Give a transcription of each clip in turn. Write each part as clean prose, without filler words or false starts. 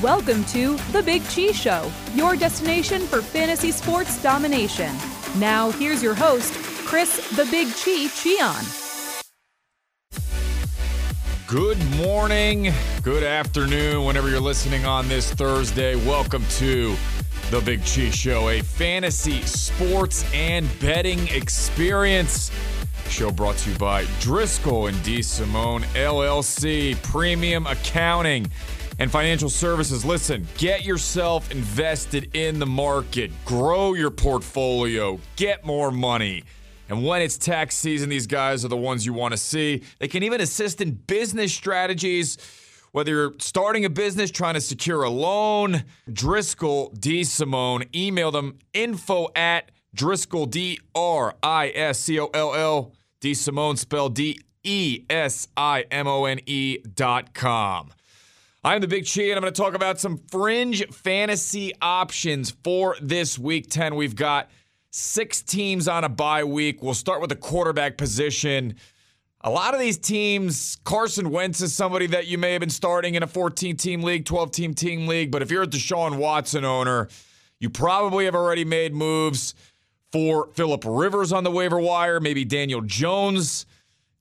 Welcome to The Big Chi Show, your destination for fantasy sports domination. Now, here's your host, Chris The Big Chi Chionne. Good morning, good afternoon, whenever you're listening on this Thursday. Welcome to The Big Chi Show, a fantasy sports and betting experience. Show brought to you by Driscoll and De Simone LLC, premium accounting and financial services. Listen, get yourself invested in the market, grow your portfolio, get more money. And when it's tax season, these guys are the ones you want to see. They can even assist in business strategies. Whether you're starting a business, trying to secure a loan, Driscoll De Simone, email them info@Driscoll, D-R-I-S-C-O-L-L, De Simone, spelled D-E-S-I-M-O-N-E.com. I'm the Big Chi, and I'm going to talk about some fringe fantasy options for this Week 10. We've got 6 teams on a bye week. We'll start with the quarterback position. A lot of these teams, Carson Wentz is somebody that you may have been starting in a 14-team league, 12-team team league, but if you're a Deshaun Watson owner, you probably have already made moves for Phillip Rivers on the waiver wire, maybe Daniel Jones.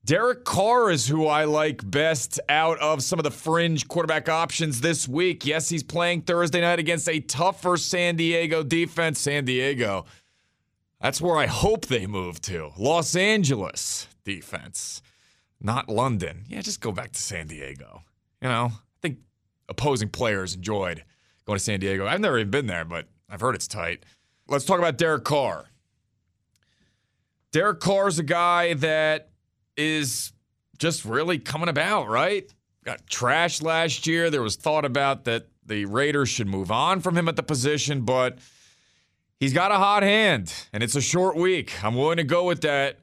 Derek Carr is who I like best out of some of the fringe quarterback options this week. Yes, he's playing Thursday night against a tougher San Diego defense. San Diego, that's where I hope they move to. Los Angeles defense. Not London. Yeah, just go back to San Diego. You know, I think opposing players enjoyed going to San Diego. I've never even been there, but I've heard it's tight. Let's talk about Derek Carr. Derek Carr's a guy that is just really coming about, right? Got trashed last year. There was thought about that the Raiders should move on from him at the position, but he's got a hot hand, and it's a short week. I'm willing to go with that.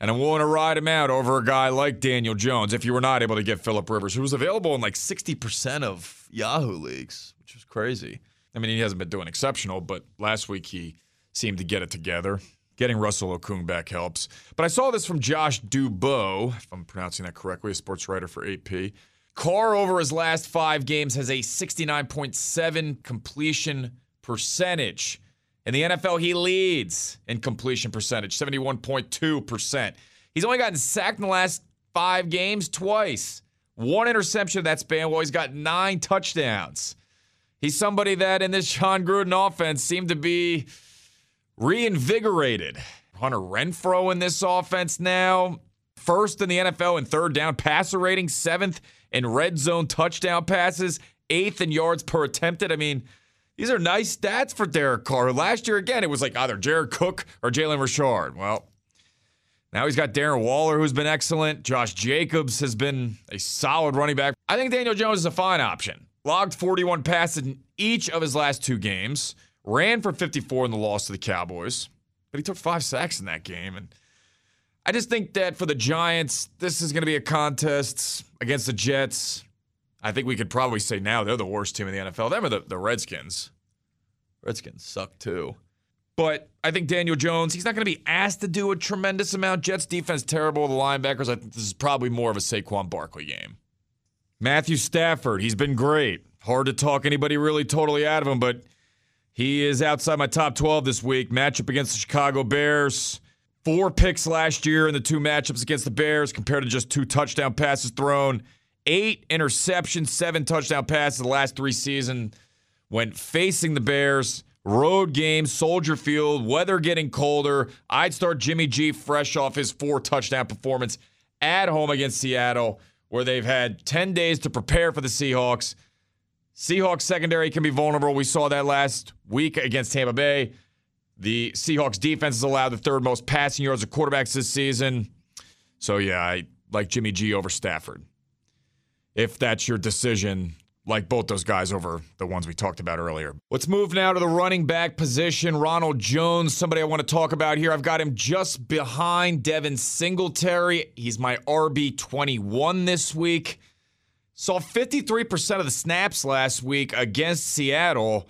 And I'm willing to ride him out over a guy like Daniel Jones if you were not able to get Phillip Rivers, who was available in like 60% of Yahoo leagues, which was crazy. I mean, he hasn't been doing exceptional, but last week he seemed to get it together. Getting Russell Okung back helps. But I saw this from Josh Dubow, if I'm pronouncing that correctly, a sports writer for AP. Carr over his last 5 games has a 69.7 completion percentage. In the NFL, he leads in completion percentage, 71.2%. He's only gotten sacked in the last 5 games twice. 1 interception of that span while he's got 9 touchdowns. He's somebody that in this Jon Gruden offense seemed to be reinvigorated. Hunter Renfrow in this offense now, 1st in the NFL in 3rd down passer rating, 7th in red zone touchdown passes, 8th in yards per attempted. I mean, these are nice stats for Derek Carr. Last year, again, it was like either Jared Cook or Jalen Richard. Well, now he's got Darren Waller, who's been excellent. Josh Jacobs has been a solid running back. I think Daniel Jones is a fine option. Logged 41 passes in each of his last 2 games. Ran for 54 in the loss to the Cowboys. But he took 5 sacks in that game. And I just think that for the Giants, this is going to be a contest against the Jets. I think we could probably say now they're the worst team in the NFL. Them are the Redskins. Redskins suck too. But I think Daniel Jones, he's not going to be asked to do a tremendous amount. Jets defense terrible. The linebackers, I think this is probably more of a Saquon Barkley game. Matthew Stafford, he's been great. Hard to talk anybody really totally out of him, but he is outside my top 12 this week. Matchup against the Chicago Bears. 4 picks last year in the 2 matchups against the Bears compared to just 2 touchdown passes thrown. 8 interceptions, 7 touchdown passes the last 3 seasons when facing the Bears. Road game, Soldier Field, weather getting colder. I'd start Jimmy G fresh off his 4 touchdown performance at home against Seattle, where they've had 10 days to prepare for the Seahawks. Seahawks secondary can be vulnerable. We saw that last week against Tampa Bay. The Seahawks defense has allowed the 3rd most passing yards of quarterbacks this season. So, yeah, I like Jimmy G over Stafford. If that's your decision, like both those guys over the ones we talked about earlier. Let's move now to the running back position. Ronald Jones, somebody I want to talk about here. I've got him just behind Devin Singletary. He's my RB21 this week. Saw 53% of the snaps last week against Seattle.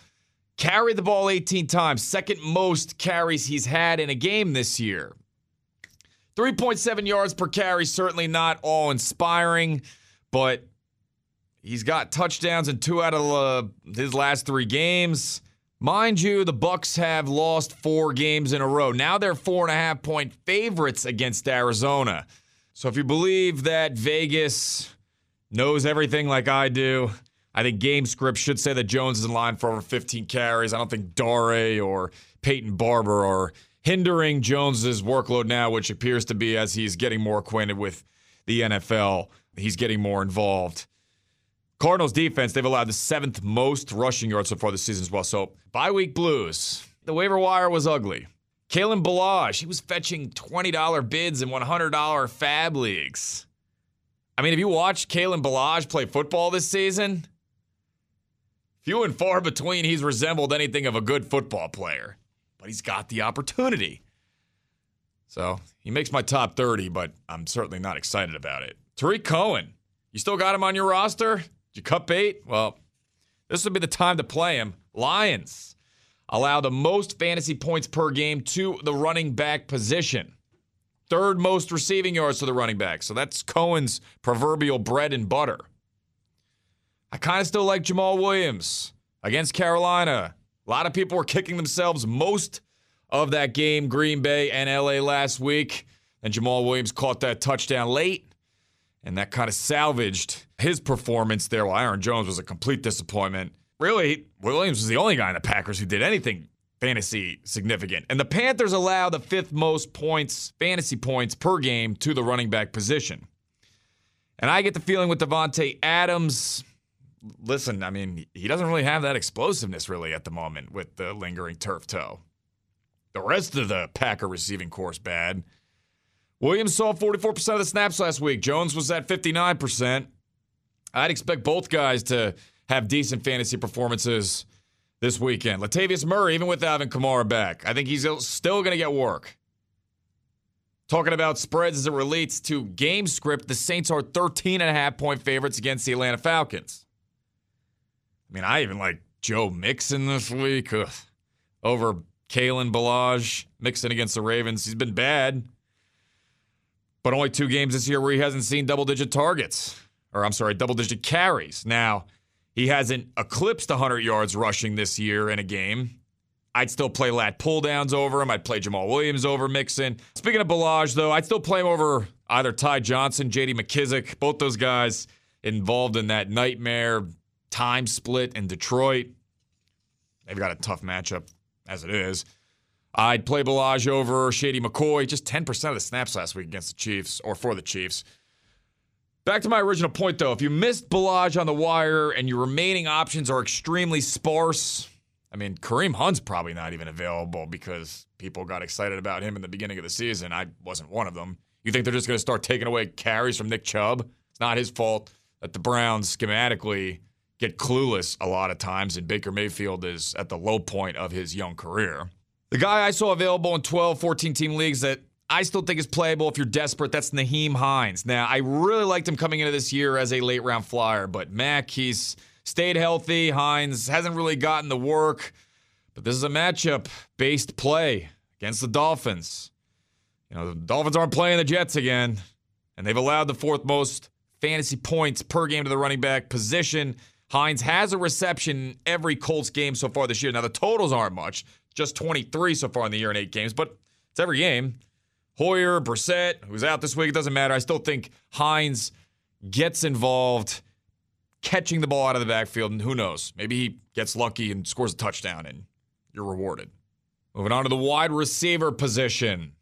Carried the ball 18 times. 2nd most carries he's had in a game this year. 3.7 yards per carry, certainly not all-inspiring, but He's got touchdowns in 2 out of his last 3 games. Mind you, the Bucs have lost 4 games in a row. Now they're 4.5-point favorites against Arizona. So if you believe that Vegas knows everything like I do, I think game script should say that Jones is in line for over 15 carries. I don't think Dareh or Peyton Barber are hindering Jones's workload now, which appears to be as he's getting more acquainted with the NFL. He's getting more involved. Cardinals defense, they've allowed the 7th most rushing yards so far this season as well. So, bye week blues. The waiver wire was ugly. Kalen Ballage, he was fetching $20 bids in $100 fab leagues. I mean, have you watched Kalen Ballage play football this season? Few and far between he's resembled anything of a good football player. But he's got the opportunity. So, he makes my top 30, but I'm certainly not excited about it. Tarik Cohen, you still got him on your roster? You cut bait? Well, this would be the time to play him. Lions allow the most fantasy points per game to the running back position. 3rd most receiving yards to the running back. So that's Cohen's proverbial bread and butter. I kind of still like Jamaal Williams against Carolina. A lot of people were kicking themselves most of that game, Green Bay and LA last week. And Jamaal Williams caught that touchdown late. And that kind of salvaged his performance there, while Aaron Jones was a complete disappointment. Really, Williams was the only guy in the Packers who did anything fantasy significant. And the Panthers allow the 5th most points, fantasy points per game to the running back position. And I get the feeling with Davante Adams, listen, I mean, he doesn't really have that explosiveness really at the moment with the lingering turf toe. The rest of the Packer receiving corps bad. Williams saw 44% of the snaps last week. Jones was at 59%. I'd expect both guys to have decent fantasy performances this weekend. Latavius Murray, even with Alvin Kamara back, I think he's still going to get work. Talking about spreads as it relates to game script, the Saints are 13.5-point favorites against the Atlanta Falcons. I mean, I even like Joe Mixon this week over Kalen Ballage. Mixon against the Ravens, he's been bad. But only 2 games this year where he hasn't seen double-digit targets. Or, I'm sorry, double-digit carries. Now, he hasn't eclipsed 100 yards rushing this year in a game. I'd still play Lat pull-downs over him. I'd play Jamaal Williams over Mixon. Speaking of Ballage, though, I'd still play him over either Ty Johnson, J.D. McKissick. Both those guys involved in that nightmare time split in Detroit. They've got a tough matchup, as it is. I'd play Ballage over Shady McCoy. Just 10% of the snaps last week against the Chiefs, or for the Chiefs. Back to my original point, though. If you missed Ballage on the wire and your remaining options are extremely sparse, I mean, Kareem Hunt's probably not even available because people got excited about him in the beginning of the season. I wasn't one of them. You think they're just going to start taking away carries from Nick Chubb? It's not his fault that the Browns schematically get clueless a lot of times, and Baker Mayfield is at the low point of his young career. The guy I saw available in 12, 14-team leagues that I still think is playable if you're desperate, that's Nyheim Hines. Now, I really liked him coming into this year as a late-round flyer, but Mack, he's stayed healthy. Hines hasn't really gotten the work, but this is a matchup-based play against the Dolphins. You know, the Dolphins aren't playing the Jets again, and they've allowed the 4th most fantasy points per game to the running back position. Hines has a reception in every Colts game so far this year. Now, the totals aren't much. Just 23 so far in the year in 8 games, but it's every game. Hoyer, Brissett, who's out this week, it doesn't matter. I still think Hines gets involved catching the ball out of the backfield, and who knows? Maybe he gets lucky and scores a touchdown, and you're rewarded. Moving on to the wide receiver position.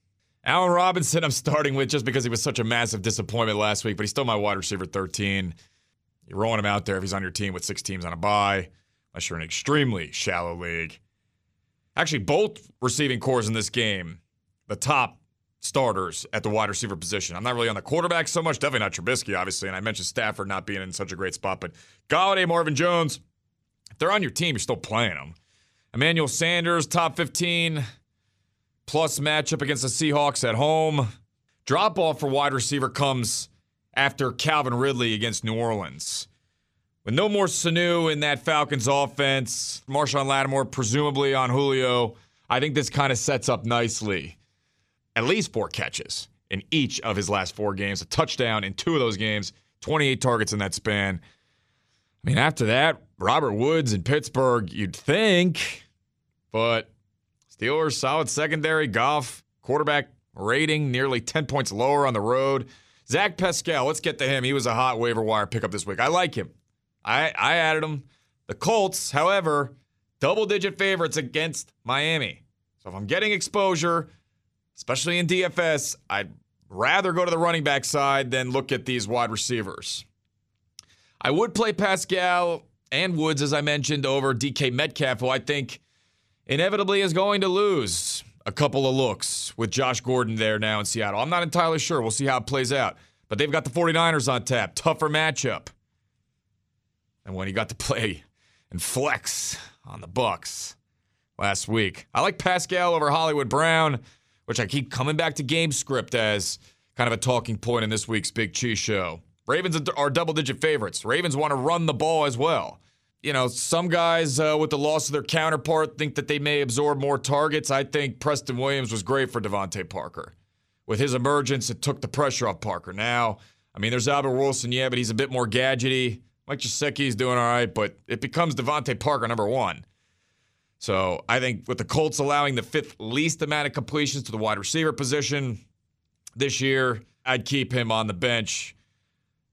Allen Robinson I'm starting with just because he was such a massive disappointment last week, but he's still my wide receiver 13. You're rolling him out there if he's on your team with 6 teams on a bye, unless you're in an extremely shallow league. Actually, both receiving corps in this game, the top starters at the wide receiver position. I'm not really on the quarterback so much. Definitely not Trubisky, obviously. And I mentioned Stafford not being in such a great spot. But Galladay, Marvin Jones, if they're on your team, you're still playing them. Emmanuel Sanders, top 15, plus matchup against the Seahawks at home. Drop-off for wide receiver comes after Calvin Ridley against New Orleans. With no more Sanu in that Falcons offense, Marshawn Lattimore presumably on Julio, I think this kind of sets up nicely. At least 4 catches in each of his last 4 games, a touchdown in 2 of those games, 28 targets in that span. I mean, after that, Robert Woods in Pittsburgh, you'd think. But Steelers, solid secondary. Goff, quarterback rating, nearly 10 points lower on the road. Zach Pascal, let's get to him. He was a hot waiver wire pickup this week. I like him. I added him. The Colts, however, double-digit favorites against Miami. So if I'm getting exposure, especially in DFS, I'd rather go to the running back side than look at these wide receivers. I would play Pascal and Woods, as I mentioned, over DK Metcalf, who I think inevitably is going to lose a couple of looks with Josh Gordon there now in Seattle. I'm not entirely sure. We'll see how it plays out. But they've got the 49ers on tap. Tougher matchup. And when he got to play and flex on the Bucs last week. I like Pascal over Hollywood Brown, which I keep coming back to game script as kind of a talking point in this week's Big Cheese Show. Ravens are double-digit favorites. Ravens want to run the ball as well. You know, some guys with the loss of their counterpart think that they may absorb more targets. I think Preston Williams was great for DeVante Parker. With his emergence, it took the pressure off Parker. Now, I mean, there's Albert Wilson, yeah, but he's a bit more gadgety. Mike Gesicki's doing all right, but it becomes DeVante Parker number one. So I think with the Colts allowing the fifth least amount of completions to the wide receiver position this year, I'd keep him on the bench.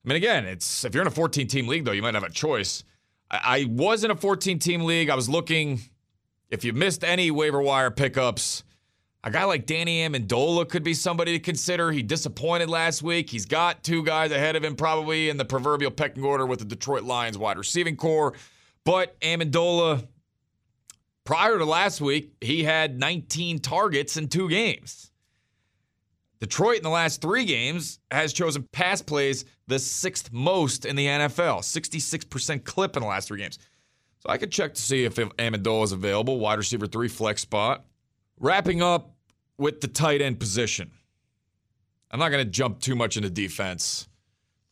I mean, again, it's if you're in a 14-team league, though, you might have a choice. I was in a 14-team league. I was looking. If you missed any waiver wire pickups, a guy like Danny Amendola could be somebody to consider. He disappointed last week. He's got two guys ahead of him probably in the proverbial pecking order with the Detroit Lions wide receiving core. But Amendola, prior to last week, he had 19 targets in 2 games. Detroit in the last 3 games has chosen pass plays the 6th most in the NFL, 66% clip in the last 3 games. So I could check to see if Amendola is available, wide receiver 3 flex spot. Wrapping up with the tight end position. I'm not going to jump too much into defense.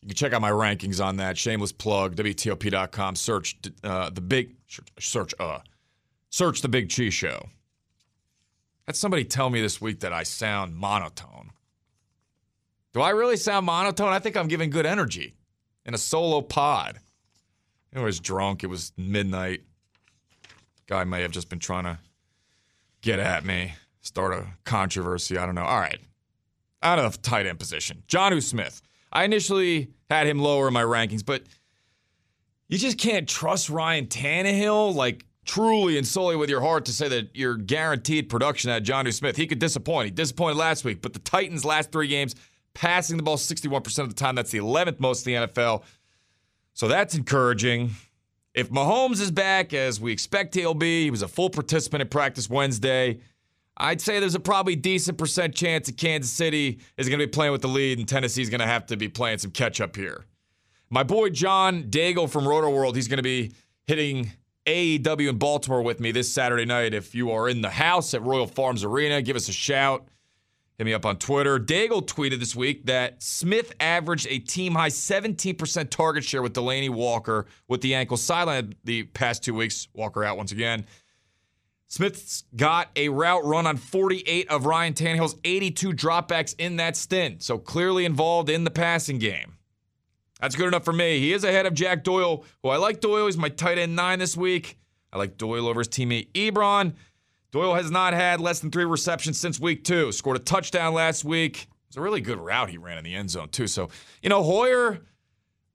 You can check out my rankings on that. Shameless plug, WTOP.com. Search the Big Cheese Show. Had somebody tell me this week that I sound monotone. Do I really sound monotone? I think I'm giving good energy in a solo pod. I was drunk. It was midnight. Guy may have just been trying to get at me, start a controversy. I don't know. All right. Out of the tight end position. Jonnu Smith. I initially had him lower in my rankings, but you just can't trust Ryan Tannehill, like, truly and solely with your heart to say that you're guaranteed production at Jonnu Smith. He could disappoint. He disappointed last week, but the Titans' last 3 games, passing the ball 61% of the time. That's the 11th most in the NFL. So that's encouraging. If Mahomes is back, as we expect he'll be, he was a full participant at practice Wednesday, I'd say there's a probably decent percent chance that Kansas City is going to be playing with the lead and Tennessee's going to have to be playing some catch-up here. My boy John Daigle from RotoWorld, he's going to be hitting AEW in Baltimore with me this Saturday night. If you are in the house at Royal Farms Arena, give us a shout. Hit me up on Twitter. Daigle tweeted this week that Smith averaged a team-high 17% target share with Delaney Walker with the ankle sidelined the past 2 weeks. Walker out once again. Smith's got a route run on 48 of Ryan Tannehill's 82 dropbacks in that stint, so clearly involved in the passing game. That's good enough for me. He is ahead of Jack Doyle, who I like Doyle. He's my tight end 9 this week. I like Doyle over his teammate Ebron. Doyle has not had less than 3 receptions since week 2. Scored a touchdown last week. It was a really good route he ran in the end zone, too. So, you know, Hoyer,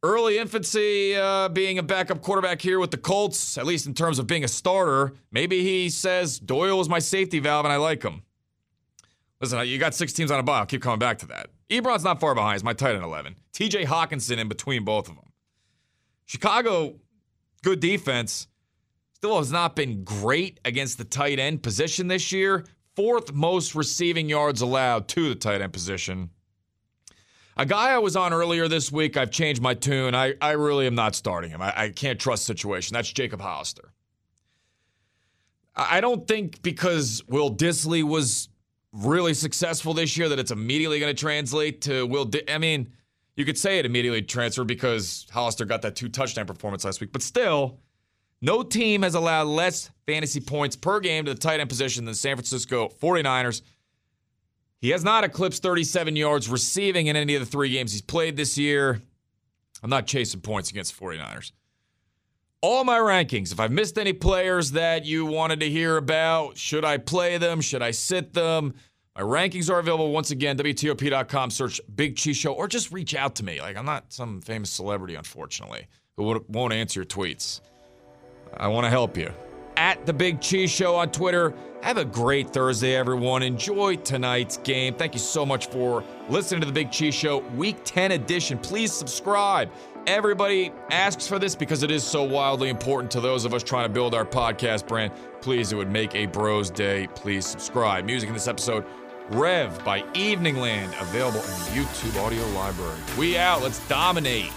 early infancy, being a backup quarterback here with the Colts, at least in terms of being a starter. Maybe he says Doyle is my safety valve and I like him. Listen, you got 6 teams on a bye. I'll keep coming back to that. Ebron's not far behind. He's my tight end 11. TJ Hawkinson in between both of them. Chicago, good defense. Still has not been great against the tight end position this year. 4th most receiving yards allowed to the tight end position. A guy I was on earlier this week, I've changed my tune. I really am not starting him. I can't trust the situation. That's Jacob Hollister. I don't think because Will Disley was really successful this year that it's immediately going to translate to Will Disley. I mean, you could say it immediately transferred because Hollister got that 2 touchdown performance last week, but still. No team has allowed less fantasy points per game to the tight end position than San Francisco 49ers. He has not eclipsed 37 yards receiving in any of the 3 games he's played this year. I'm not chasing points against the 49ers. all my rankings. If I've missed any players that you wanted to hear about, should I play them? Should I sit them? My rankings are available once again, WTOP.com, search Big Cheese Show, or just reach out to me. Like, I'm not some famous celebrity, unfortunately, who won't answer your tweets. I want to help you. At The Big Cheese Show on Twitter. Have a great Thursday, everyone. Enjoy tonight's game. Thank you so much for listening to The Big Cheese Show, Week 10 edition. Please subscribe. Everybody asks for this because it is so wildly important to those of us trying to build our podcast brand. Please, it would make a bro's day. Please subscribe. Music in this episode, Rev by Eveningland, available in the YouTube audio library. We out. Let's dominate.